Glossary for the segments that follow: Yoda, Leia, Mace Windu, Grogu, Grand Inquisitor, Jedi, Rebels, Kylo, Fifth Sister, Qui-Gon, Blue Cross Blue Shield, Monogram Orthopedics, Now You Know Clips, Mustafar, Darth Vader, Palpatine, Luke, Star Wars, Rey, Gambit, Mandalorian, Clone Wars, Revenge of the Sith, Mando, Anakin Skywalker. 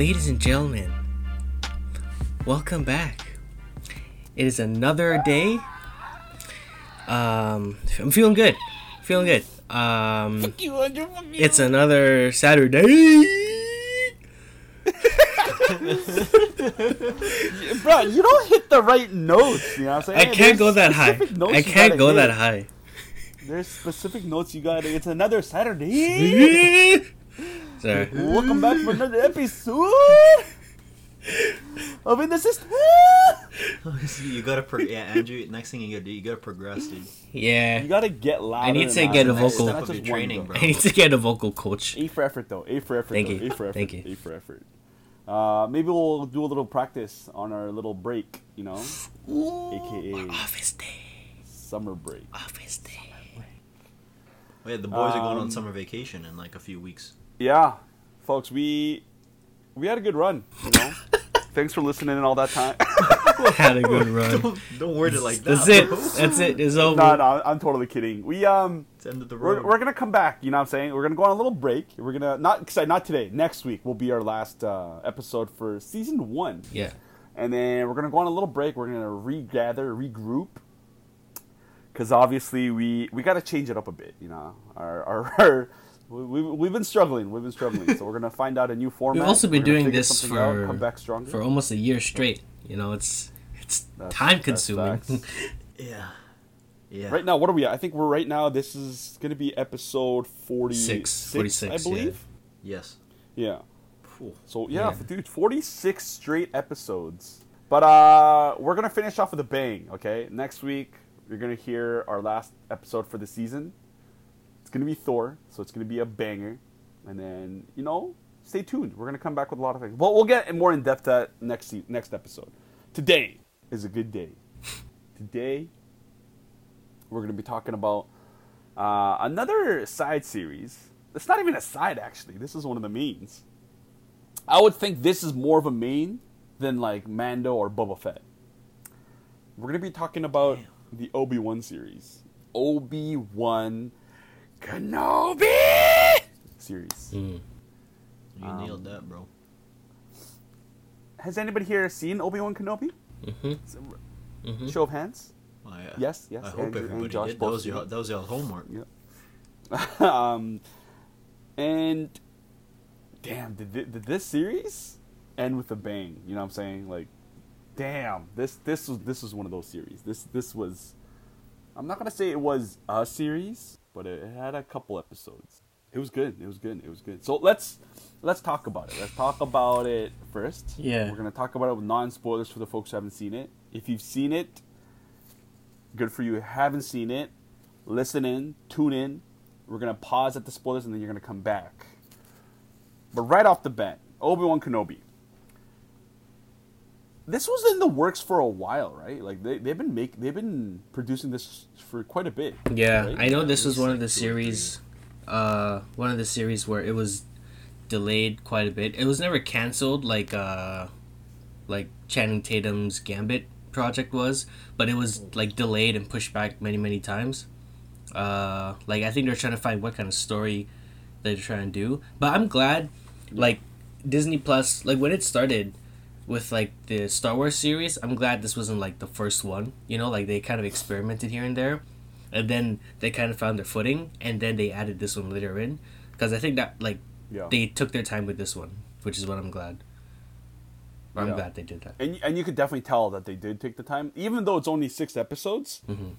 Ladies and gentlemen, welcome back. It is another day. I'm feeling good. Fuck you, Andrew, fuck you. It's another Saturday. Bro, you don't hit the right notes. You know what I'm saying? I can't go that high. I can't go that high. There's specific notes you gotta. It's another Saturday. Sorry. Welcome back for another episode of In the System. You gotta Andrew. Next thing you gotta do, you gotta progress, dude. Yeah. You gotta get louder. I need to get a vocal. I need to get a vocal coach. A for effort, though. A for effort. Thank you. A for effort. Maybe we'll do a little practice on our little break, you know? Ooh, AKA office day. Summer break. Office day. Break. Oh, yeah, the boys are going on summer vacation in like a few weeks. Yeah, folks, we had a good run, you know? Thanks for listening and all that time. Had a good run. Don't word it like that. That's it. It's over. No, I'm totally kidding. It's the end of the road. We're gonna come back. You know what I'm saying? We're gonna go on a little break. We're gonna not today. Next week will be our last episode for season 1. Yeah. And then we're gonna go on a little break. We're gonna regather, regroup. Because obviously we gotta change it up a bit. You know, our we've been struggling. So we're gonna find out a new format. We've also been doing this for almost a year straight. You know, it's time-consuming. Yeah. Right now, what are we at? I think we're right now, this is going to be episode 46, I believe. Yeah. Yes. Yeah. Cool. So, dude, 46 straight episodes. But we're going to finish off with a bang, okay? Next week, you're going to hear our last episode for the season. It's going to be Thor, so it's going to be a banger. And then, you know, stay tuned. We're going to come back with a lot of things. Well, we'll get more in depth at next episode. Today is a good day. Today, we're going to be talking about another side series. It's not even a side, actually. This is one of the mains. I would think this is more of a main than, like, Mando or Boba Fett. We're going to be talking about the Obi-Wan series. Obi-Wan Kenobi series. Mm. You nailed that, bro. Has anybody here seen Obi-Wan Kenobi? Mm-hmm. Show of hands. Oh, yeah. Yes. I hope everybody did. That was your homework. Yep. And damn, did this series end with a bang? You know what I'm saying? Like, damn, this was one of those series. This was. I'm not gonna say it was a series, but it had a couple episodes. It was good. So let's talk about it. Let's talk about it first. Yeah. We're going to talk about it with non-spoilers for the folks who haven't seen it. If you've seen it, good for you. If you haven't seen it, listen in, tune in. We're going to pause at the spoilers, and then you're going to come back. But right off the bat, Obi-Wan Kenobi. This was in the works for a while, right? Like they've been producing this for quite a bit. Yeah, right? I know this was one of the series. One of the series where it was delayed quite a bit. It was never canceled like Channing Tatum's Gambit project was, but it was like delayed and pushed back many times. Like I think they're trying to find what kind of story they're trying to do. But I'm glad, like Disney Plus, like when it started with like the Star Wars series, I'm glad this wasn't like the first one. You know, like they kind of experimented here and there. And then they kind of found their footing, and then they added this one later in, because I think that they took their time with this one, which is what I'm glad. I'm glad they did that. And you could definitely tell that they did take the time, even though it's only 6 episodes. Mm-hmm.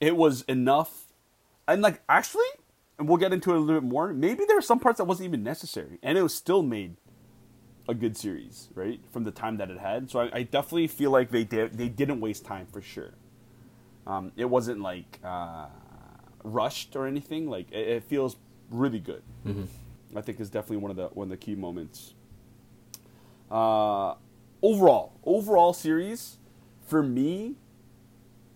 It was enough, and like actually, and we'll get into it a little bit more. Maybe there were some parts that wasn't even necessary, and it was still made a good series, right? From the time that it had, so I definitely feel like they didn't waste time for sure. It wasn't like rushed or anything. Like it feels really good. Mm-hmm. I think it's definitely one of the key moments. Overall series for me,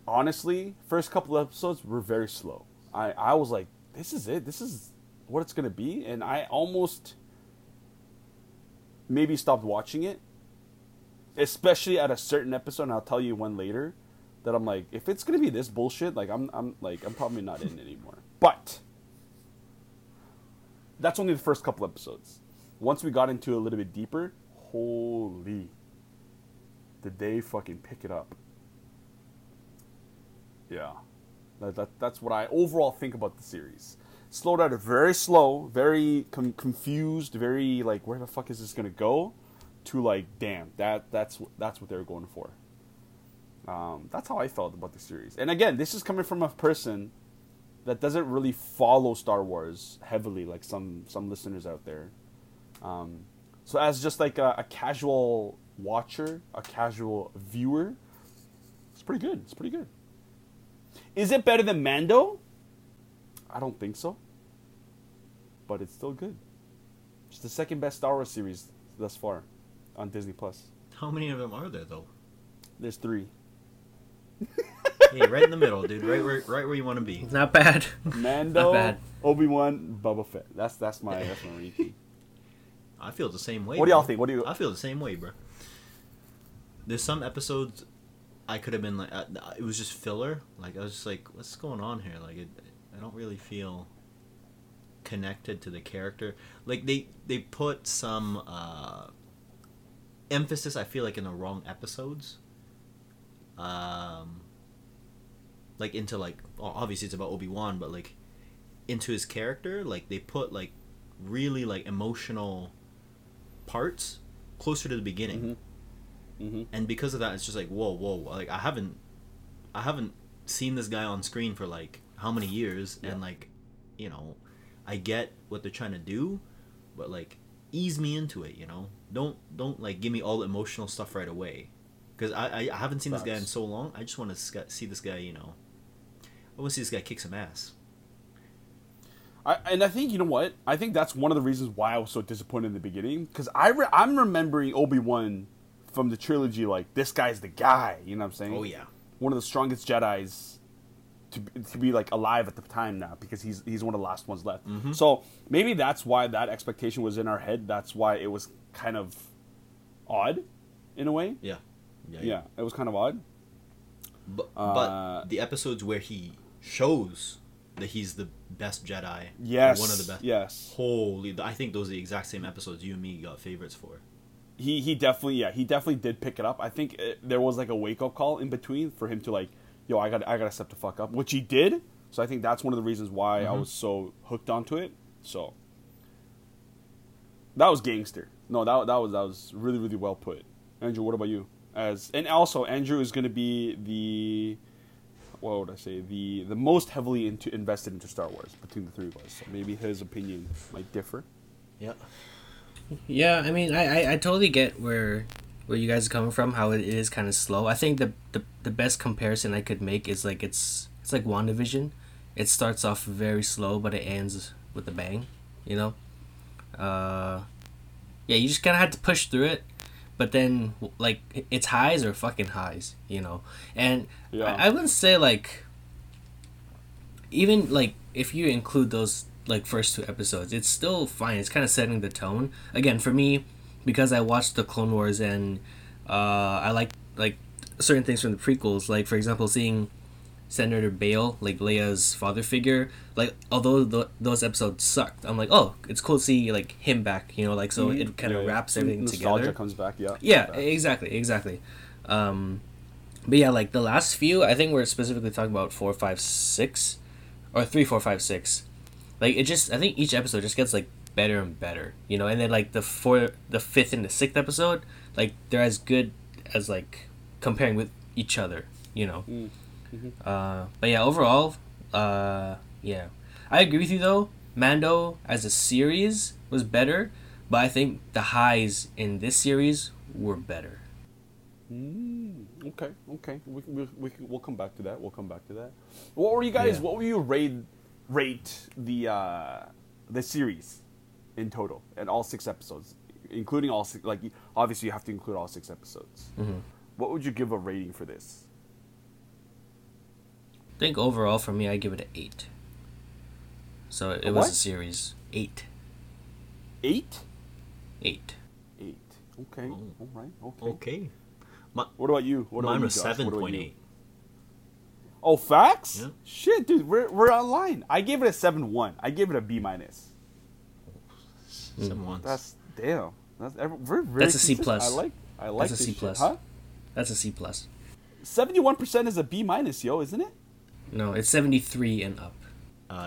honestly, first couple of episodes were very slow. I was like, this is it. This is what it's gonna be, and I almost maybe stopped watching it, especially at a certain episode. And I'll tell you one later. That I'm like, if it's gonna be this bullshit, like I'm probably not in it anymore. But that's only the first couple episodes. Once we got into it a little bit deeper, holy, did they fucking pick it up. Yeah. That's what I overall think about the series. Slowed out, very slow, very confused, very like, where the fuck is this gonna go? To like, damn, that's what they were going for. That's how I felt about the series. And again, this is coming from a person that doesn't really follow Star Wars heavily, like some listeners out there. So as just like a casual watcher, a casual viewer, it's pretty good. It's pretty good. Is it better than Mando? I don't think so. But it's still good. It's the second best Star Wars series thus far on Disney Plus. How many of them are there, though? There's 3. Hey, right in the middle, dude. Right where you want to be. Not bad. Mando, Obi-Wan, Boba Fett. That's my ranking. I feel the same way. What do y'all think? I feel the same way, bro. There's some episodes I could have been like, it was just filler. Like I was just like, what's going on here? Like I don't really feel connected to the character. Like they put some emphasis, I feel like, in the wrong episodes. Like into like, obviously it's about Obi-Wan, but like into his character, like they put like really like emotional parts closer to the beginning. Mm-hmm. Mm-hmm. And because of that, it's just like, whoa, like I haven't seen this guy on screen for like how many years, yeah. And like, you know, I get what they're trying to do, but like ease me into it, you know, don't like give me all the emotional stuff right away, because I haven't seen this guy in so long. I just want to see this guy, you know, I want to see this guy kick some ass. And I think, you know what, I think that's one of the reasons why I was so disappointed in the beginning, because I'm remembering Obi-Wan from the trilogy, like, this guy's the guy, you know what I'm saying? Oh, yeah. One of the strongest Jedis to be, like, alive at the time now, because he's one of the last ones left. Mm-hmm. So, maybe that's why that expectation was in our head. That's why it was kind of odd, in a way. Yeah, it was kind of odd. But the episodes where he shows that he's the best Jedi. Yes. One of the best. Yes. Holy, I think those are the exact same episodes you and me got favorites for. He definitely did pick it up. I think there was like a wake up call in between for him to like, yo, I gotta step the fuck up, which he did. So I think that's one of the reasons why I was so hooked onto it. So that was gangster. No, that was really, really well put. Andrew, what about you? And also Andrew is gonna be the most heavily invested into Star Wars between the three of us. So maybe his opinion might differ. Yeah. Yeah, I mean, I totally get where you guys are coming from, how it is kind of slow. I think the best comparison I could make is like it's like WandaVision. It starts off very slow, but it ends with a bang, you know? Yeah, you just kind of had to push through it, but then, like, its highs are fucking highs, you know? And yeah. I wouldn't say, like, even, like, if you include those like first 2 episodes, it's still fine. It's kind of setting the tone again for me, because I watched the Clone Wars, and I like certain things from the prequels, like for example seeing Senator Bail, like Leia's father figure, like although those episodes sucked, I'm like, oh, it's cool to see like him back, you know, like, so it kind of wraps everything together, comes back. Exactly. But yeah, like the last few, I think we're specifically talking about 4, 5, 6 or 3, 4, 5, 6. Like, it just, I think each episode just gets, like, better and better, you know? And then, like, the 5th and the 6th episode, like, they're as good as, like, comparing with each other, you know? Mm-hmm. But, yeah, overall, yeah. I agree with you, though. Mando, as a series, was better, but I think the highs in this series were better. Okay. We'll come back to that. What were you guys, what were you rate the series in total, and all 6 episodes, including all 6, like obviously you have to include all 6 episodes. Mm-hmm. What would you give a rating for this? I think overall for me, I give it an 8. So it was a series. 8. Okay. Oh. All right. Okay. What about you? Mine was 7.8. Oh, facts? Yeah. Shit, dude, we're online. I gave it a 7.1. I gave it a B-. 7.1. That's damn. That's a C plus. I like that's a C plus. Huh? That's a C plus. 71% is a B minus, yo, isn't it? No, it's 73 and up.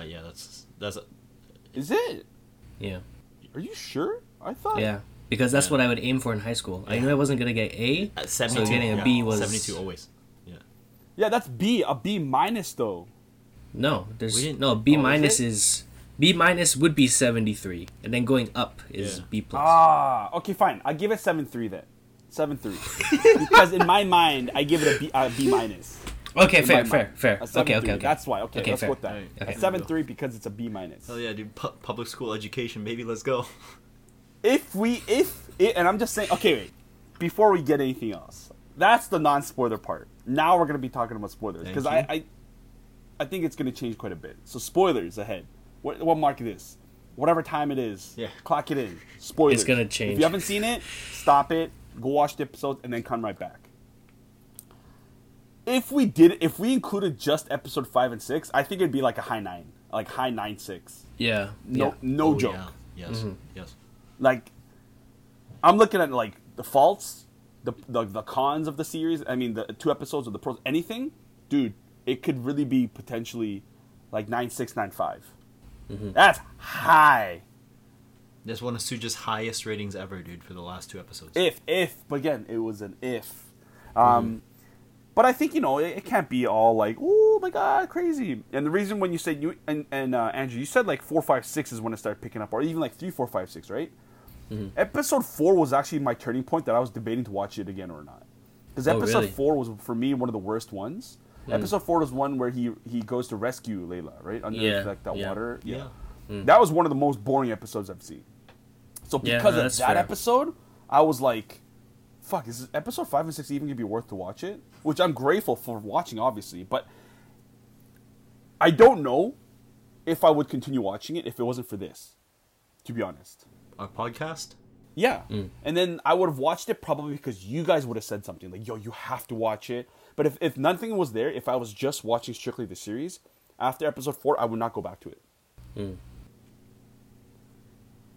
Yeah, that's. Is it? Yeah. Are you sure? I thought. Yeah, because that's what I would aim for in high school. Yeah. I knew I wasn't gonna get A. At 72, so getting a B was 72 always. Yeah. Yeah, that's B. A B minus though. No, there's no B minus is. B minus would be 73, and then going up is B plus. Ah, okay, fine. I'll give it 7.3 then. 7.3. Because in my mind, I give it a B minus. Okay, in fair. Okay. That's why. Okay, let's put that. Okay. 7.3 because it's a B minus. Hell yeah, dude. Public school education, baby. Let's go. And I'm just saying, okay, wait. Before we get anything else, that's the non-spoiler part. Now we're going to be talking about spoilers. Because I think it's going to change quite a bit. So spoilers ahead. What mark it is, whatever time it is, clock it in. Spoilers. It's gonna change. If you haven't seen it, stop it. Go watch the episode and then come right back. If we included just episode 5 and 6, I think it'd be like a high 9, like high 9.6. Yeah. No joke. Yeah. Yes. Mm-hmm. Yes. Like, I'm looking at like the faults, the cons of the series. I mean, the 2 episodes of the pros. Anything, dude. It could really be potentially like 9.6, 9.5. Mm-hmm. That's high. That's one of Suja's highest ratings ever, dude, for the last 2 episodes. But again, it was an if. But I think, it can't be all like, oh my God, crazy. And the reason when you said, Andrew, you said like 4, 5, 6 is when I started picking up, or even like 3, 4, 5, 6, right? Mm-hmm. Episode 4 was actually my turning point that I was debating to watch it again or not. Because episode 4 was, for me, one of the worst ones. Mm. Episode 4 was one where he goes to rescue Layla, right? Under water. Yeah. Mm. That was one of the most boring episodes I've seen. So because of that episode, I was like, fuck, is episode 5 and 6 even going to be worth to watch it? Which I'm grateful for watching, obviously. But I don't know if I would continue watching it if it wasn't for this, to be honest. Our podcast? Yeah. Mm. And then I would have watched it probably because you guys would have said something. Like, yo, you have to watch it. But if nothing was there, if I was just watching strictly the series, after episode 4, I would not go back to it.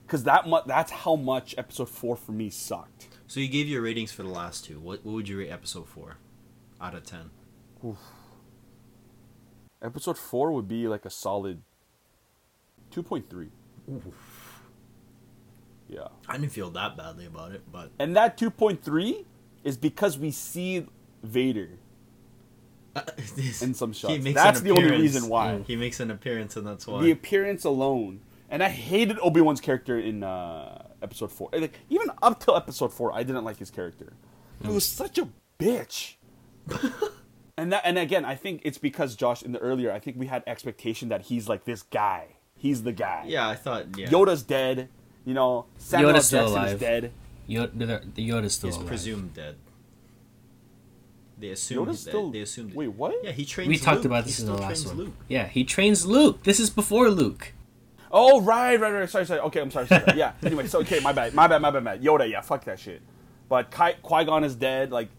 Because that's how much episode 4 for me sucked. So you gave your ratings for the last 2. What would you rate episode 4 out of 10? Oof. Episode 4 would be like a solid 2.3. Oof. Yeah. I didn't feel that badly about it, but... And that 2.3 is because we see... Vader in some shots. That's the only reason why. He makes an appearance, and that's why. The appearance alone. And I hated Obi-Wan's character in episode 4. Like, even up till episode 4, I didn't like his character. He was such a bitch. And again, I think it's because, Josh, I think we had expectation that he's like this guy. He's the guy. Yeah, I thought, Yoda's dead. Samuel Yoda's Jackson still alive. Is dead. Yoda's still alive. He's presumed dead. They assumed that. Wait, what? Yeah, he trains Luke. We talked about this in the last one. Luke. Yeah, he trains Luke. This is before Luke. Oh, right. Sorry. Okay, I'm sorry. Yeah, anyway, so, okay, my bad. Yoda, yeah, fuck that shit. But Qui-Gon is dead. Like,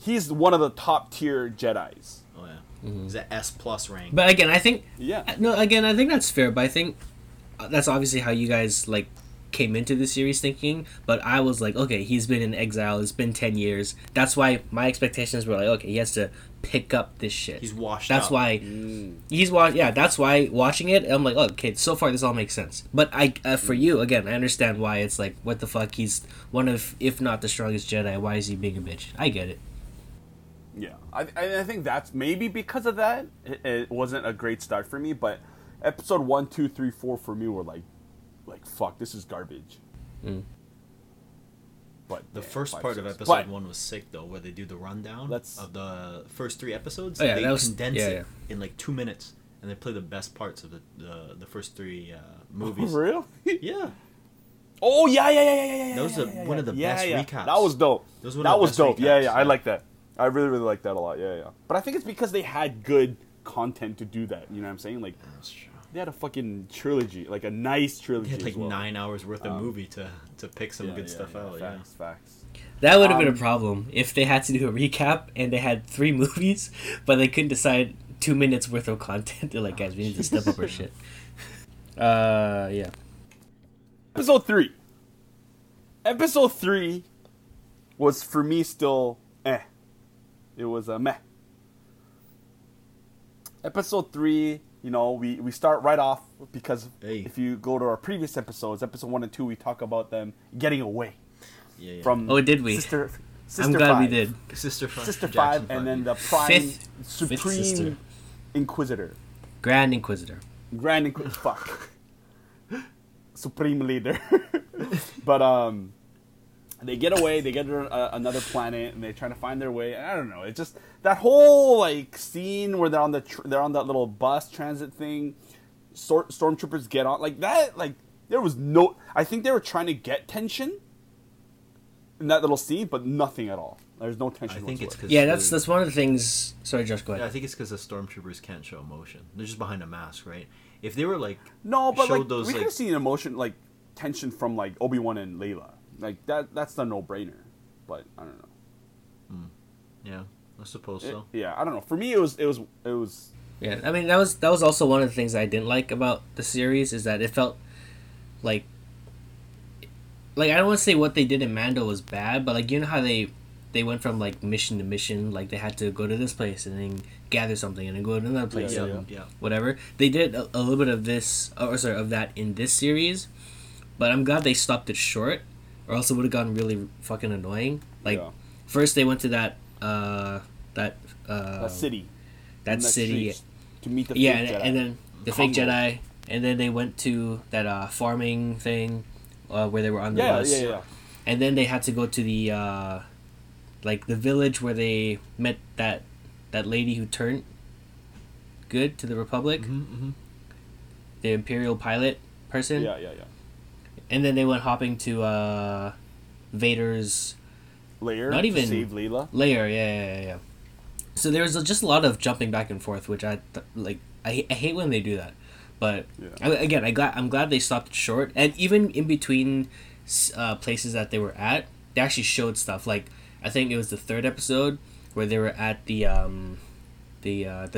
he's one of the top-tier Jedis. Oh, yeah. Mm-hmm. He's an S-plus rank. But again, I think... Yeah. No, again, I think that's fair, but I think that's obviously how you guys, like, came into the series thinking, but I was like, okay, he's been in exile, it's been 10 years. That's why my expectations were like, okay, he has to pick up this shit. He's washed up. That's why he's washed. Yeah, that's why watching it, I'm like, oh, okay, so far this all makes sense. But I, for you, again, I understand why it's like, what the fuck, he's one of, if not the strongest Jedi, why is he being a bitch? I get it. Yeah, I think that's maybe because of that, it wasn't a great start for me, but episode 1, 2, 3, 4 for me were like, fuck, this is garbage. Mm. But the first part of episode 1 was sick, though, where they do the rundown of the first 3 episodes. Oh, yeah, they condense it in like 2 minutes, and they play the best parts of the first 3 movies. Oh, really? Yeah. Oh, yeah. That was one of the best recaps. That was dope. Recaps, I like that. I really, really like that a lot. Yeah. But I think it's because they had good content to do that. You know what I'm saying? Like, that's true. They had a fucking trilogy, like a nice trilogy. They had like 9 hours worth of movie to pick some good stuff out. Facts. That would have been a problem if they had to do a recap and they had 3 movies, but they couldn't decide 2 minutes worth of content. They're like, guys, we need to step up our shit. Episode 3. Episode 3 was, for me, still eh. It was a meh. Episode 3, you know, we start right off because if you go to our previous episodes, episode 1 and 2, we talk about them getting away. Yeah. From Sister I'm glad Five. We did. Sister Five, and then the Prime Supreme Inquisitor. Grand Inquisitor. Fuck. Supreme Leader. But they get away, they get to another planet, and they try to find their way. I don't know. It's just that whole like scene where they're on that little bus transit thing. Stormtroopers get on like that. Like there was no. I think they were trying to get tension in that little scene, but nothing at all. There's no tension. I think whatsoever. It's because that's one of the things. Sorry, Josh, go ahead. Yeah, I think it's because the stormtroopers can't show emotion. They're just behind a mask, right? If they were like we could have seen emotion like tension from like Obi-Wan and Leia. Like that's the no-brainer. But I don't know. Mm. Yeah, I suppose so. Yeah, I don't know. For me, it was. Yeah, I mean that was also one of the things I didn't like about the series is that it felt like. Like, I don't want to say what they did in Mando was bad, but, like, you know how they went from, like, mission to mission? Like, they had to go to this place and then gather something and then go to another place and whatever. They did a little bit of that in this series, but I'm glad they stopped it short, or else it would have gotten really fucking annoying. Like, first they went to that city. To meet the fake Jedi. And then the fake Jedi, and then they went to that farming thing. Where they were on the bus. Yeah. And then they had to go to the, like, the village where they met that lady who turned good to the Republic. Mm-hmm. The Imperial pilot person. Yeah. And then they went hopping to Vader's... Lair? Not even... Save Leela? Lair, yeah. So there was just a lot of jumping back and forth, which I hate when they do that. But again, I'm glad they stopped it short. And even in between places that they were at, they actually showed stuff. Like I think it was the third episode where they were at the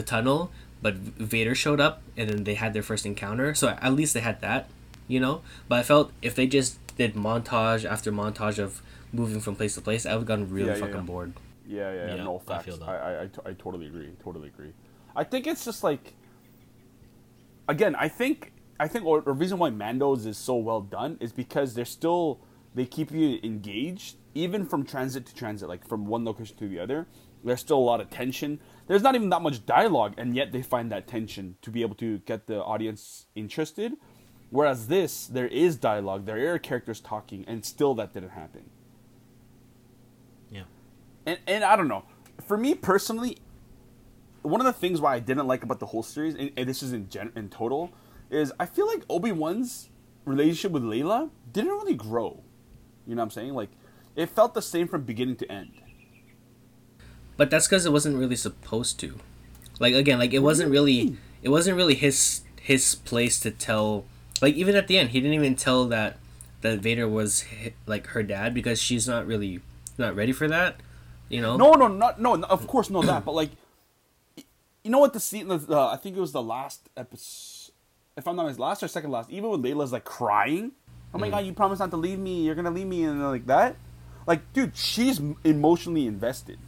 tunnel, but Vader showed up, and then they had their first encounter. So at least they had that, you know. But I felt if they just did montage after montage of moving from place to place, I would have gotten really fucking bored. Yeah. No facts. I totally agree. I think it's just like. Again, I think the reason why Mando's is so well done is because they keep you engaged even from transit to transit, like from one location to the other. There's still a lot of tension. There's not even that much dialogue, and yet they find that tension to be able to get the audience interested. Whereas this, there is dialogue, there are characters talking, and still that didn't happen. Yeah. And I don't know. For me personally, one of the things why I didn't like about the whole series, and this is in total, is I feel like Obi-Wan's relationship with Leia didn't really grow. You know what I'm saying? Like, it felt the same from beginning to end. But that's because it wasn't really supposed to. Like, again, like it wasn't really his place to tell. Like, even at the end, he didn't even tell that Vader was like her dad because she's not really not ready for that. You know? No. Of course, not that. But like. You know what the scene? I think it was the last episode. If I'm not his last or second last, even with Leila's like crying, oh my god, you promised not to leave me. You're gonna leave me, and like that. Like, dude, she's emotionally invested.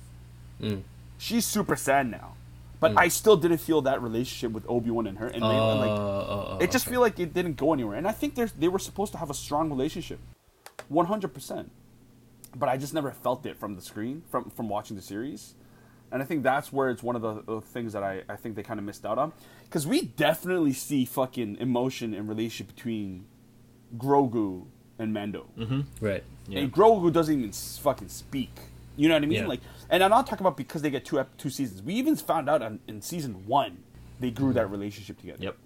Mm. She's super sad now, but I still didn't feel that relationship with Obi-Wan and her and Leila. Like, it just feel like it didn't go anywhere. And I think they were supposed to have a strong relationship, 100%. But I just never felt it from the screen, from watching the series. And I think that's where it's one of the things that I think they kind of missed out on. Because we definitely see fucking emotion and relationship between Grogu and Mando. Mm-hmm. Right. Yeah. And Grogu doesn't even fucking speak. You know what I mean? Yeah. Like, and I'm not talking about because they get two seasons. We even found out in season 1 they grew that relationship together. Yep.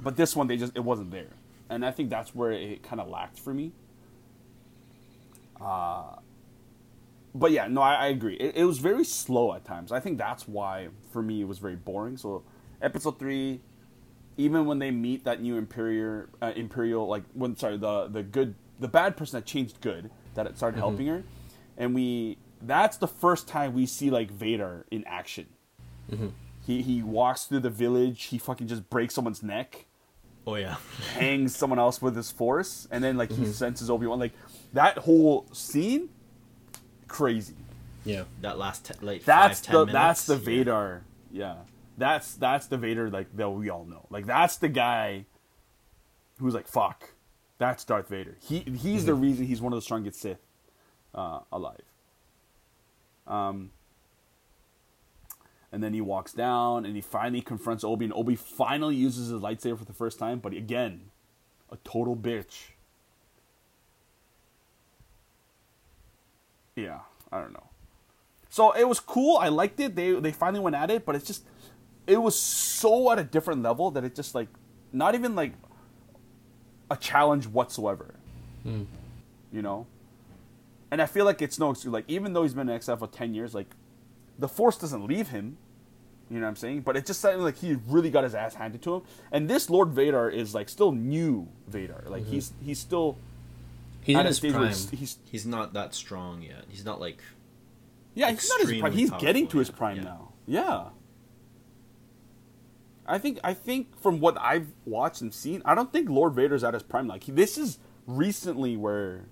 But this one, it wasn't there. And I think that's where it kind of lacked for me. But yeah, no, I agree. It was very slow at times. I think that's why, for me, it was very boring. So, episode 3, even when they meet that new Imperial, like, the bad person that changed good, that it started helping her, and that's the first time we see, like, Vader in action. Mm-hmm. He walks through the village, he fucking just breaks someone's neck, Oh yeah. hangs someone else with his force, and then like he senses Obi-Wan. Like that whole scene, crazy. Yeah, that last like 5-10 minutes. That's the Vader. Yeah, that's the Vader like that we all know. Like that's the guy who's like fuck. That's Darth Vader. He's the reason he's one of the strongest Sith alive. And then he walks down and he finally confronts Obi, and Obi finally uses his lightsaber for the first time, but again, a total bitch. Yeah, I don't know. So it was cool. I liked it. They finally went at it, but it's just, it was so at a different level that it just like, not even like a challenge whatsoever. Mm. You know? And I feel like it's no excuse. Like, even though he's been in exile for 10 years, like, the Force doesn't leave him. You know what I'm saying? But it just sounded like he really got his ass handed to him. And this Lord Vader is, like, still new Vader. Like, he's still... He's in his prime. He's not that strong yet. He's not, like... Yeah, he's not his prime. He's getting to his prime now. Yeah. I think from what I've watched and seen, I don't think Lord Vader's at his prime. Like, this is recently where...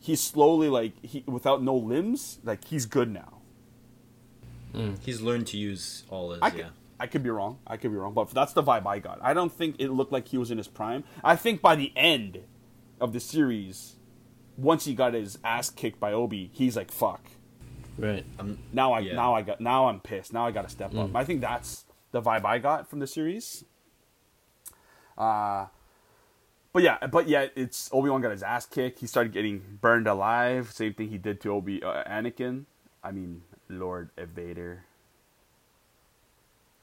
He's slowly, like, without no limbs, like, he's good now. Mm. He's learned to use all his, I could be wrong. But that's the vibe I got. I don't think it looked like he was in his prime. I think by the end of the series, once he got his ass kicked by Obi, he's like, fuck. Right. Now I'm pissed. Now I got to step up. I think that's the vibe I got from the series. But it's Obi-Wan got his ass kicked. He started getting burned alive. Same thing he did to Anakin. I mean, Lord Vader.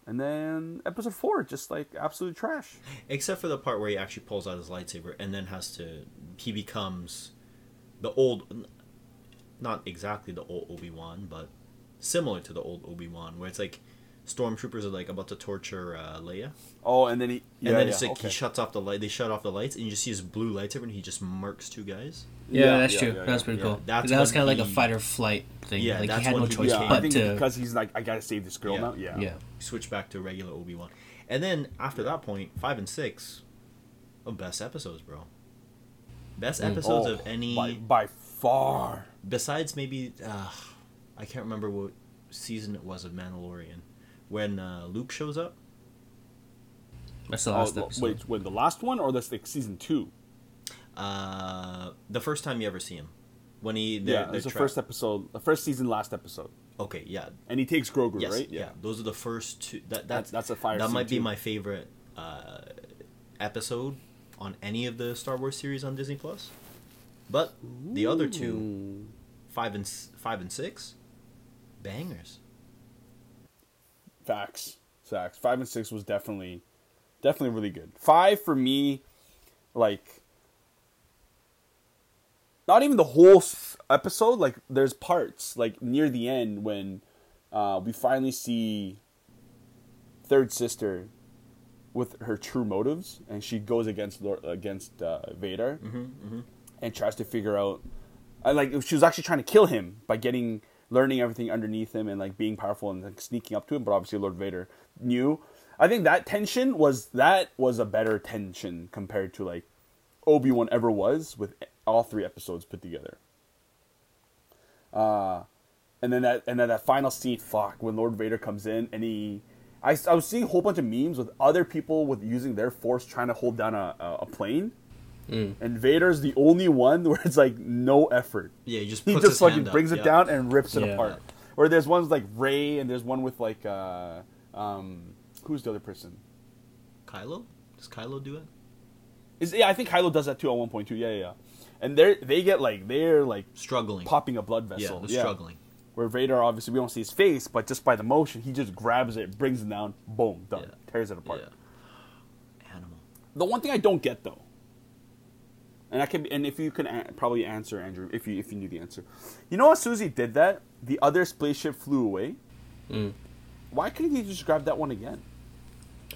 And then episode 4, just like absolute trash. Except for the part where he actually pulls out his lightsaber and then he becomes the old, not exactly the old Obi-Wan, but similar to the old Obi-Wan, where it's like, stormtroopers are like about to torture Leia. Oh, and then he shuts off the light. They shut off the lights, and you just see his blue lightsaber, and he just murks two guys. Yeah, that's true. That's pretty cool. That was kind of like a fight or flight thing. Yeah, like he had no choice but to, because he's like, I gotta save this girl now. Yeah. Switch back to regular Obi-Wan, and then after that point, 5 and 6, best episodes, bro. Best episodes of any by far. Besides maybe, I can't remember what season it was of Mandalorian. When Luke shows up? That's the last episode. Wait, the last one? Or that's like season 2? The first time you ever see him. When he... it's the first episode. The first season, last episode. Okay, yeah. And he takes Grogu, right? Yeah. Those are the first two. That's a fire. That might be my favorite episode on any of the Star Wars series on Disney Plus. But the other two, 5 and 6, bangers. Facts. 5 and 6 was definitely really good. 5 for me, like, not even the whole episode. Like, there's parts like near the end when we finally see Third Sister with her true motives, and she goes against Vader and tries to figure out. She was actually trying to kill him by learning everything underneath him and like being powerful and like sneaking up to him, but obviously Lord Vader knew. I think that tension was a better tension compared to like Obi-Wan ever was with all 3 episodes put together. And then that final scene, fuck, when Lord Vader comes in and I was seeing a whole bunch of memes with other people with using their force trying to hold down a plane. Mm. And Vader's the only one where it's like no effort. Yeah, he just fucking brings it down and rips it apart. Or there's ones like Rey, and there's one with like who's the other person? Kylo? Does Kylo do it? I think Kylo does that too at 1.2. Yeah. And they're like struggling, popping a blood vessel. Yeah, struggling. Where Vader, obviously we don't see his face, but just by the motion, he just grabs it, brings it down, boom, done, tears it apart. Yeah. Animal. The one thing I don't get though. And if you can probably answer, Andrew, if you knew the answer. You know, as soon as he did that, the other spaceship flew away. Mm. Why couldn't he just grab that one again?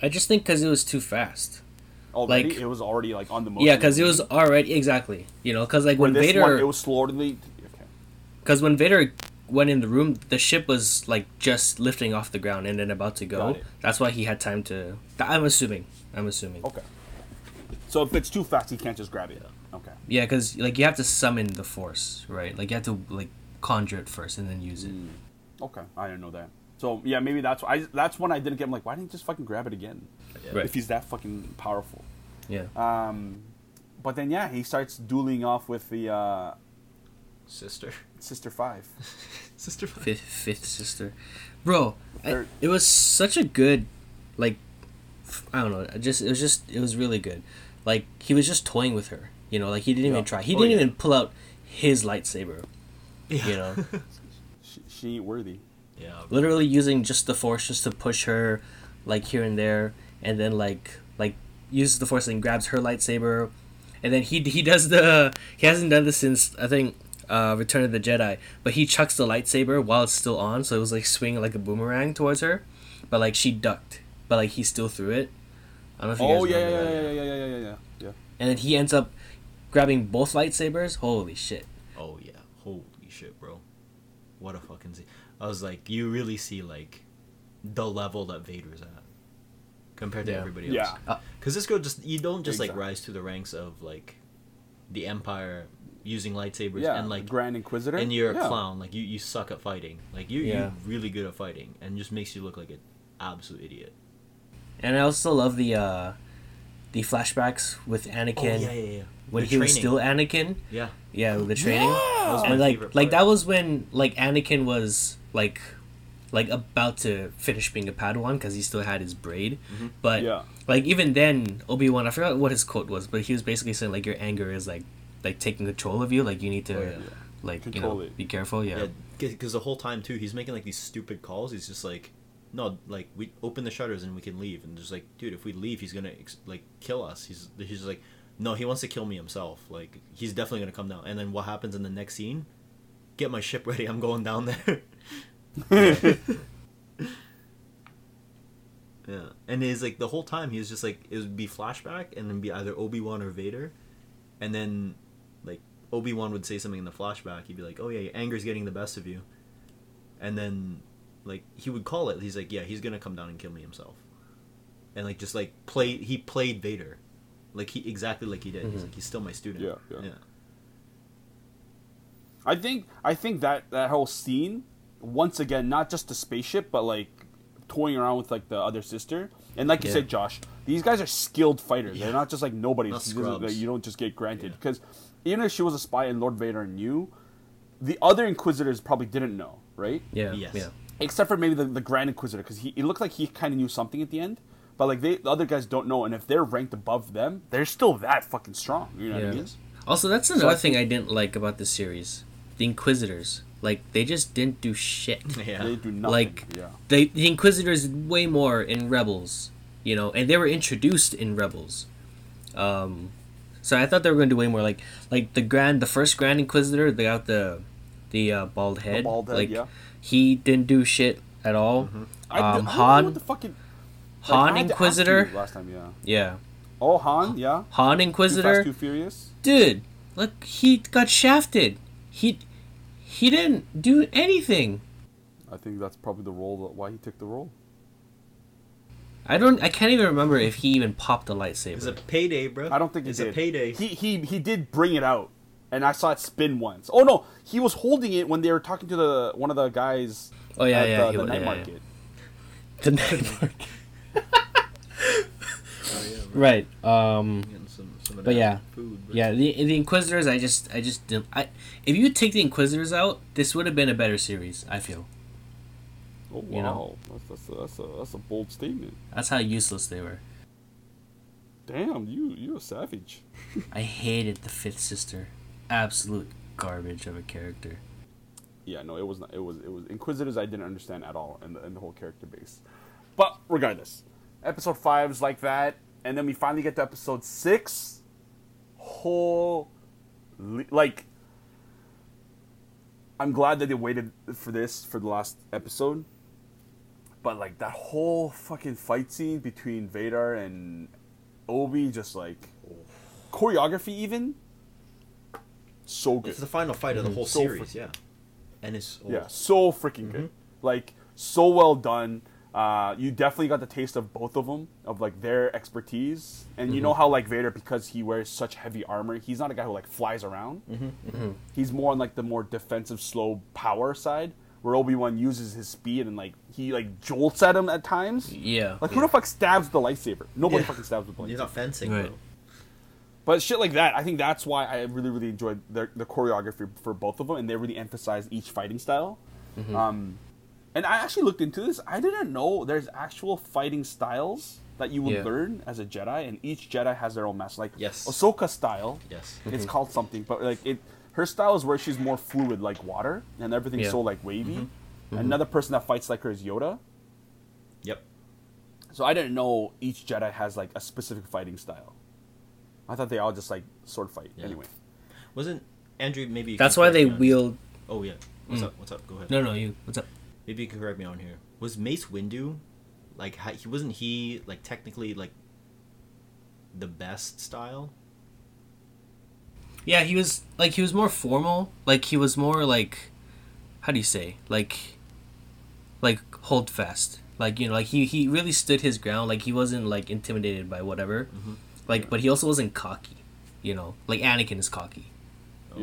I just think because it was too fast. Already? Like, it was already, like, on the motion. Yeah, because it was already... Exactly. You know, because, like, when Vader... One, it was slowly... Okay. Because when Vader went in the room, the ship was, like, just lifting off the ground and then about to go. That's why he had time to... I'm assuming. Okay. So if it's too fast, he can't just grab it. Okay. Yeah, because like you have to summon the Force, right? Like you have to like conjure it first and then use it. Okay, I didn't know that. So yeah, maybe that's why. That's when I didn't get. I'm like, why didn't he just fucking grab it again? Right. If he's that fucking powerful. Yeah. But then yeah, he starts dueling off with the sister five. Sister five. Fifth sister, bro. It was such a good, like, I don't know. It was really good. Like he was just toying with her, you know. Like he didn't even try. He didn't even pull out his lightsaber. Yeah. You know, she ain't worthy. Yeah. Literally using just the Force just to push her, like here and there, and then like uses the Force and grabs her lightsaber, and then he does the he hasn't done this since I think Return of the Jedi, but he chucks the lightsaber while it's still on, so it was like swinging like a boomerang towards her, but like she ducked, but like he still threw it. I don't know if you guys remember that. Yeah. And then he ends up grabbing both lightsabers. Holy shit. Oh yeah, holy shit, bro. What a fucking scene. I was like, you really see, like, the level that Vader's at compared to everybody else. Yeah. Because this girl just, you don't just, like, rise to the ranks of, like, the Empire using lightsabers and, like, Grand Inquisitor. And you're a clown. Like, you suck at fighting. Like, you're really good at fighting and just makes you look like an absolute idiot. And I also love the flashbacks with Anakin. Oh, yeah. When he was still Anakin. Yeah. Yeah, with the training. Yeah! And, like, that was when, like, Anakin was, like about to finish being a Padawan because he still had his braid. Mm-hmm. But, like, even then, Obi-Wan, I forgot what his quote was, but he was basically saying, like, your anger is, like taking control of you. Like, you need to, like, control you know, it. Be careful. Yeah. Because the whole time, too, he's making, like, these stupid calls. He's just like, no, like, we open the shutters and we can leave. And just like, dude, if we leave, he's going to, like, kill us. He's just like... No, he wants to kill me himself. Like, he's definitely going to come down. And then what happens in the next scene? Get my ship ready. I'm going down there. Yeah. And it's like the whole time he was just like, it would be flashback and then be either Obi-Wan or Vader. And then, like, Obi-Wan would say something in the flashback. He'd be like, oh, yeah, your anger's getting the best of you. And then, like, he would call it. He's like, yeah, he's going to come down and kill me himself. And, like, just like, he played Vader. Like he exactly like he did. Mm-hmm. He's like he's still my student. Yeah. I think that whole scene, once again, not just the spaceship, but like toying around with like the other sister. And like you said, Josh, these guys are skilled fighters. Yeah. They're not just like nobodies. Not scrubs. Like, you don't just get granted because even if she was a spy and Lord Vader knew, the other Inquisitors probably didn't know, right? Yeah. Yes. Yeah. Except for maybe the Grand Inquisitor because he it looked like he kind of knew something at the end. But, like, the other guys don't know, and if they're ranked above them, they're still that fucking strong. You know what I mean? Also, that's another thing I didn't like about this series. The Inquisitors. Like, they just didn't do shit. Yeah. They do nothing. Like, the Inquisitors way more in Rebels, you know, and they were introduced in Rebels. So I thought they were going to do way more. Like the first Grand Inquisitor, they got the bald head. The bald head, he didn't do shit at all. Mm-hmm. I don't know what the fucking... Han like, Inquisitor. Last time, yeah. Oh, Han, Han Inquisitor. Too Fast, Too Furious. Dude, look, he got shafted. He didn't do anything. I think that's probably the role why he took the role. I can't even remember if he even popped the lightsaber. It was a payday, bro. I don't think it did. It's a payday. He did bring it out, and I saw it spin once. Oh no, he was holding it when they were talking to the one of the guys. Oh yeah, at the night market. The night market. Right. But food, right? The Inquisitors. I just didn't. If you take the Inquisitors out, this would have been a better series. I feel. Oh wow, you know? That's a bold statement. That's how useless they were. Damn, you're a savage. I hated the Fifth Sister. Absolute garbage of a character. Yeah, no, it was not. It was Inquisitors. I didn't understand at all, and the whole character base. But regardless, episode 5 is like that. And then we finally get to episode 6. Holy... Like, I'm glad that they waited for this for the last episode. But, like, that whole fucking fight scene between Vader and Obi, just, like... Choreography, even? So good. It's the final fight of the whole series, And it's... So freaking good. Like, so well done. You definitely got the taste of both of them, of like their expertise. And you know how like Vader, because he wears such heavy armor, he's not a guy who like flies around. He's more on like the more defensive, slow power side, where Obi-Wan uses his speed and like he like jolts at him at times. Like who the fuck stabs the lightsaber? Nobody fucking stabs the lightsaber. He's not fencing though. But shit like that, I think that's why I really, really enjoyed the choreography for both of them, and they really emphasized each fighting style. And I actually looked into this. I didn't know there's actual fighting styles that you would learn as a Jedi, and each Jedi has their own master. Like Ahsoka style, it's called something, but like it, her style is where she's more fluid, like water, and everything's so like wavy. Another person that fights like her is Yoda. So I didn't know each Jedi has like a specific fighting style. I thought they all just like sword fight. Anyway, wasn't Andrew maybe? That's why they wield. Oh yeah, what's up? What's up? Go ahead. No, no, you. What's up? Maybe you can correct me on here. Was Mace Windu, like, he wasn't he, like, technically, like, the best style? Yeah, he was, like, he was more formal. Like, he was more, like, how do you say? Like, hold fast. Like, you know, like, he really stood his ground. Like, he wasn't, like, intimidated by whatever. Like, but he also wasn't cocky, you know? Like, Anakin is cocky. But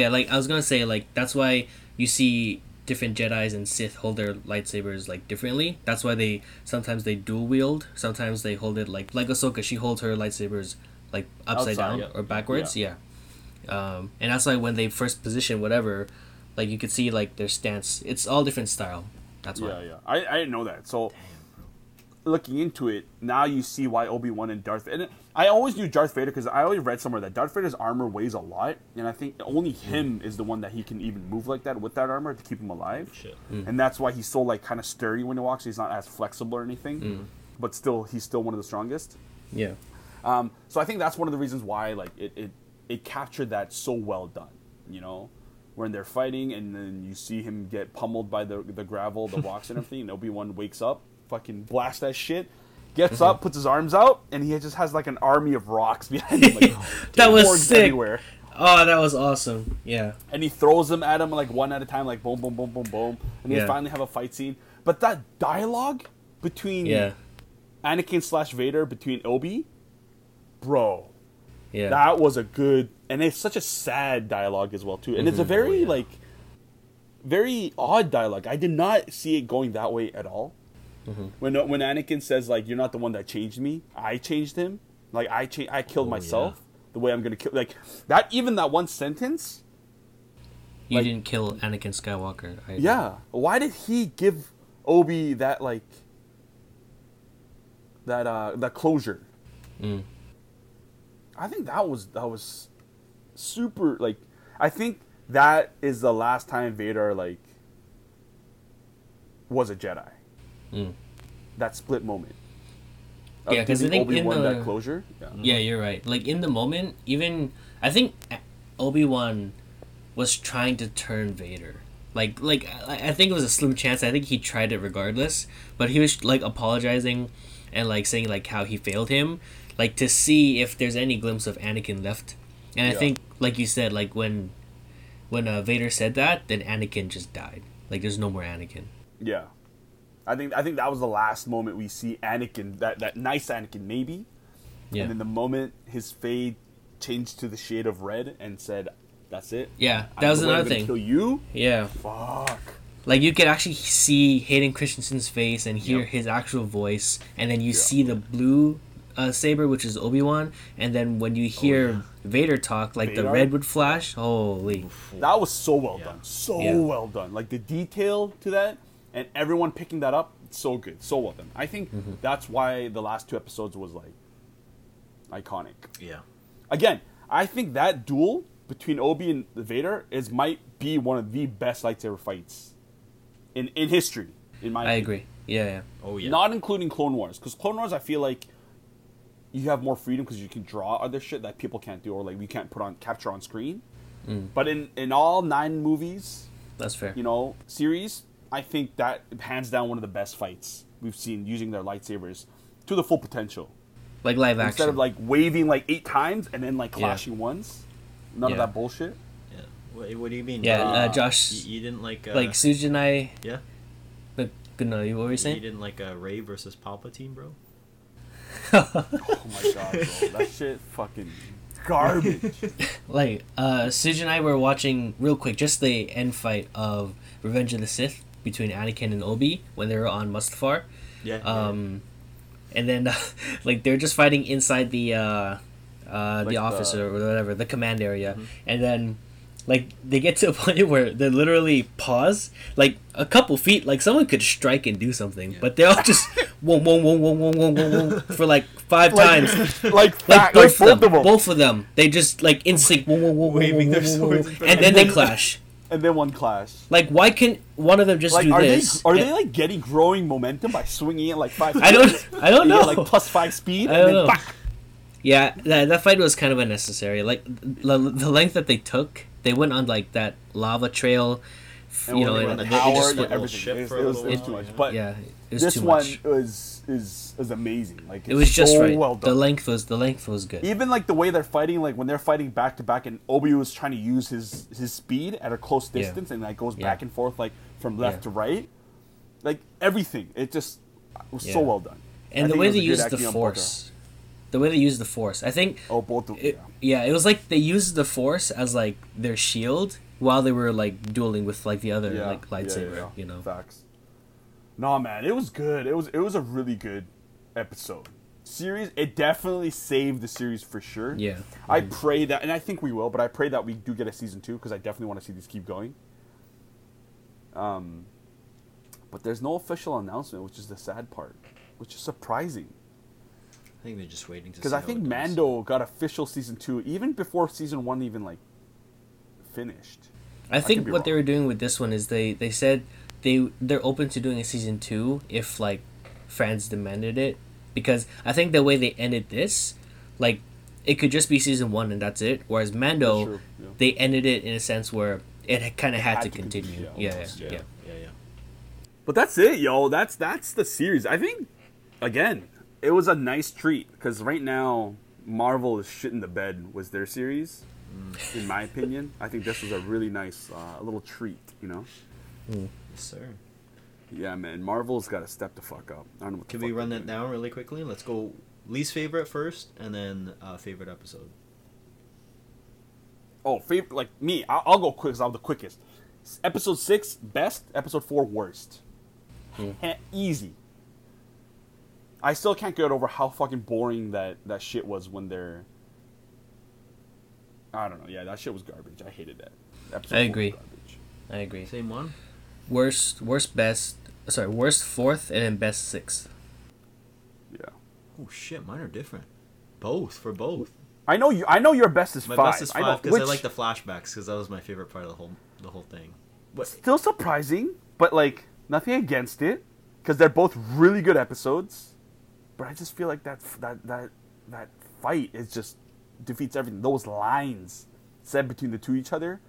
yeah, like, I was gonna say, like, that's why you see different Jedis and Sith hold their lightsabers like differently. That's why they sometimes they dual wield, sometimes they hold it like Ahsoka. She holds her lightsabers like upside down or backwards. And that's why when they first position whatever, like you could see like their stance. It's all different style. That's why. I didn't know that. So looking into it now, you see why Obi-Wan and Darth. And I always knew Darth Vader because I always read somewhere that Darth Vader's armor weighs a lot, and I think only him is the one that he can even move like that with that armor to keep him alive. And that's why he's so like kind of sturdy when he walks. He's not as flexible or anything, but still he's still one of the strongest. So I think that's one of the reasons why like it captured that so well done. You know, when they're fighting and then you see him get pummeled by the gravel, the rocks and everything, and Obi-Wan wakes up, fucking blast that shit. Gets up, puts his arms out, and he just has like an army of rocks behind him. Like, that was sick. Everywhere. Oh, that was awesome. Yeah. And he throws them at him like one at a time, like boom, boom, boom, boom, boom. And they finally have a fight scene. But that dialogue between Anakin / Vader, between Obi, bro. Yeah. That was a good, and it's such a sad dialogue as well too. And it's a very like, very odd dialogue. I did not see it going that way at all. When Anakin says like, you're not the one that changed me, I changed him. Like I killed myself the way I'm gonna kill. Like that, even that one sentence. You like, didn't kill Anakin Skywalker. Why did he give Obi that like that closure? I think that was super. Like I think that is the last time Vader like was a Jedi. That split moment. Yeah, because I think Obi-Wan that closure. Yeah, you're right. Like in the moment, even I think Obi-Wan was trying to turn Vader. Like I think it was a slim chance. I think he tried it regardless, but he was like apologizing and like saying like how he failed him, like to see if there's any glimpse of Anakin left. And I think, like you said, like when Vader said that, then Anakin just died. Like there's no more Anakin. Yeah. I think that was the last moment we see Anakin, that nice Anakin maybe, and then the moment his fade changed to the shade of red and said, "That's it." Yeah, that was another thing. Kill you? Yeah. Fuck. Like you could actually see Hayden Christensen's face and hear his actual voice, and then you see the blue saber, which is Obi-Wan, and then when you hear Vader talk, like Vader? The red would flash. Holy! That was so well done. So well done. Like the detail to that. And everyone picking that up, so good. So well done. I think that's why the last two episodes was, like, iconic. Yeah. Again, I think that duel between Obi and Vader might be one of the best lightsaber fights in history, in my opinion. I agree. Yeah. Oh, yeah. Not including Clone Wars. Because Clone Wars, I feel like you have more freedom because you can draw other shit that people can't do or, like, we can't capture on screen. But in all 9 movies... That's fair. You know, series... I think that, hands down, one of the best fights we've seen using their lightsabers to the full potential. Like live action. Instead of, like, waving, like, 8 times and then, like, clashing once. None of that bullshit. Yeah. What do you mean? Yeah, Josh... You didn't, like... Suji and I... Yeah? But Good night. What were you saying? You didn't like Rey versus Palpatine, bro? Oh my god, bro. That shit fucking garbage. Like, Suj and I were watching, real quick, just the end fight of Revenge of the Sith between Anakin and Obi when they were on Mustafar. Yeah. And then, like, they're just fighting inside the office or whatever, the command area. Mm-hmm. And then, like, they get to a point where they literally pause, like, a couple feet, like, someone could strike and do something. Yeah. But they all just, whoa, for, like, five times. Both of them. Both of them. They just, like, in sync, waving their swords. And then they clash. And then one clash. Like, why can't one of them just do this? Are they like getting growing momentum by swinging at like 5 feet? I don't know. Get, like +5 speed. I don't know. Back. Yeah, that fight was kind of unnecessary. Like the length that they took, they went on like that lava trail. It was too much. But yeah, it was too much. This one is amazing. Like it was just so right. Well done. The length was good. Even like the way they're fighting, like when they're fighting back to back, and Obi was trying to use his speed at a close distance, and like goes back and forth like from left to right, like everything. It just was so well done. And the way they used the force, I think. Oh, both. Yeah, it was like they used the force as like their shield. While they were, like, dueling with, like, the other, like, lightsaber, you know? Facts. Nah, man, it was good. It was a really good episode. Series, it definitely saved the series for sure. Yeah. I pray that, and I think we will, but I pray that we do get a season 2, because I definitely want to see these keep going. But there's no official announcement, which is the sad part, which is surprising. I think they're just waiting to see. Because I think Mando got official season 2, even before season 1 even, like, finished. I think what they were doing with this one is they said they're open to doing a season 2 if like fans demanded it, because I think the way they ended this, like it could just be season 1 and that's it, whereas Mando they ended it in a sense where it kind of had to continue. Yeah. But that's it, yo. That's the series. I think again it was a nice treat, because right now Marvel is shit in the bed with their series. In my opinion, I think this was a really nice little treat, you know? Mm. Yes, sir. Yeah, man. Marvel's got to step the fuck up. I don't know what Can we run that down really quickly? Let's go least favorite first, and then favorite episode. Oh, like me. I'll go quick because I'm the quickest. Episode 6, best. Episode 4, worst. Easy. I still can't get over how fucking boring that shit was when they're... I don't know. Yeah, that shit was garbage. I hated that. I agree. Same one. Worst, best. Sorry, worst 4th, and then best 6th. Yeah. Oh shit, mine are different. Both. I know your best is 5. My best is 5 because I like the flashbacks, because that was my favorite part of the whole thing. But still surprising, but like nothing against it, because they're both really good episodes. But I just feel like that fight is just. Defeats everything. Those lines said between the two each other,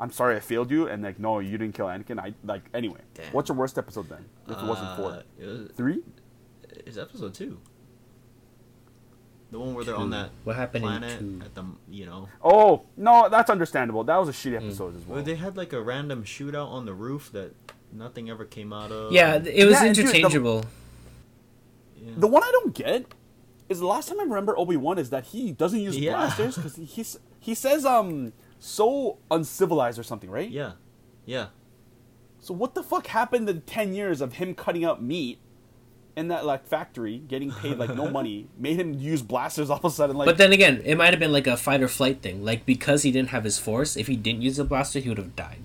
I'm sorry I failed you, and like, no, you didn't kill Anakin. Anyway. Damn. What's your worst episode then? If it wasn't 4, it was 3. It's episode 2. The one where they're on that what happened planet in 2? At the Oh no, that's understandable. That was a shitty episode as well. They had like a random shootout on the roof that nothing ever came out of. Yeah, it was interchangeable. The one I don't get. Is the last time I remember Obi-Wan is that he doesn't use blasters, because he says so uncivilized or something, right? Yeah. So what the fuck happened in 10 years of him cutting up meat in that like factory, getting paid like no money, made him use blasters all of a sudden? Like, but then again, it might have been like a fight or flight thing, like because he didn't have his force. If he didn't use the blaster, he would have died.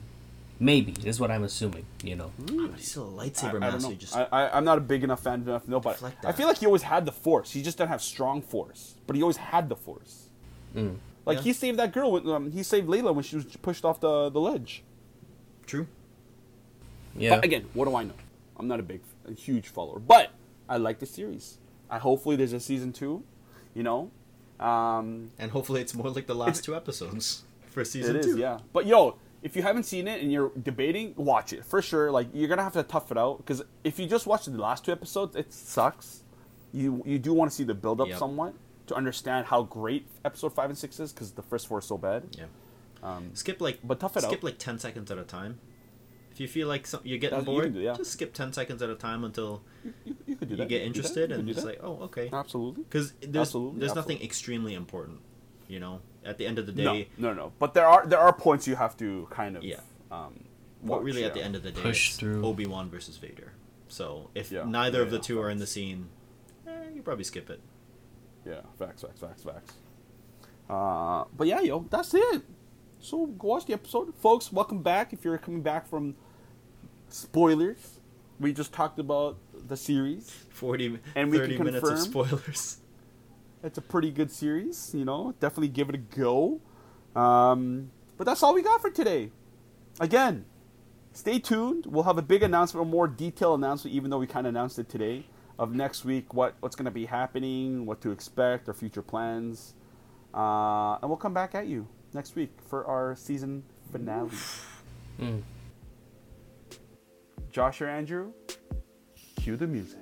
Maybe is what I'm assuming, you know. But he's still a lightsaber master. I'm not a big enough fan enough to know, but I feel like he always had the force. He just didn't have strong force, but he always had the force. Mm. Like he saved that girl. He saved Layla when she was pushed off the ledge. True. Yeah. But again, what do I know? I'm not a huge follower, but I like the series. Hopefully there's a season 2, you know. And hopefully it's more like the last 2 episodes for season 2. It is, yeah. But yo. If you haven't seen it and you're debating, watch it. For sure, like, you're going to have to tough it out. Because if you just watch the last 2 episodes, it sucks. You do want to see the build-up somewhat to understand how great episode 5 and 6 is. Because the first 4 is so bad. Yeah. Skip, like, but tough it out. Skip, like, 10 seconds at a time. If you feel like you're getting bored, just skip 10 seconds at a time until you get interested and just like, oh, okay. Absolutely. Because there's nothing extremely important, you know, at the end of the day. No. But there are points you have to kind of watch. But really, at the end of the day, push through Obi-Wan versus Vader. So if neither of the two are in the scene, you probably skip it. Yeah, facts. But yeah, yo, that's it. So go watch the episode. Folks, welcome back. If you're coming back from spoilers, we just talked about the series. 30 minutes of spoilers. It's a pretty good series, you know. Definitely give it a go. But that's all we got for today. Again, stay tuned. We'll have a big announcement, a more detailed announcement, even though we kind of announced it today, of next week, what's going to be happening, what to expect, our future plans. And we'll come back at you next week for our season finale. Josh or Andrew, cue the music.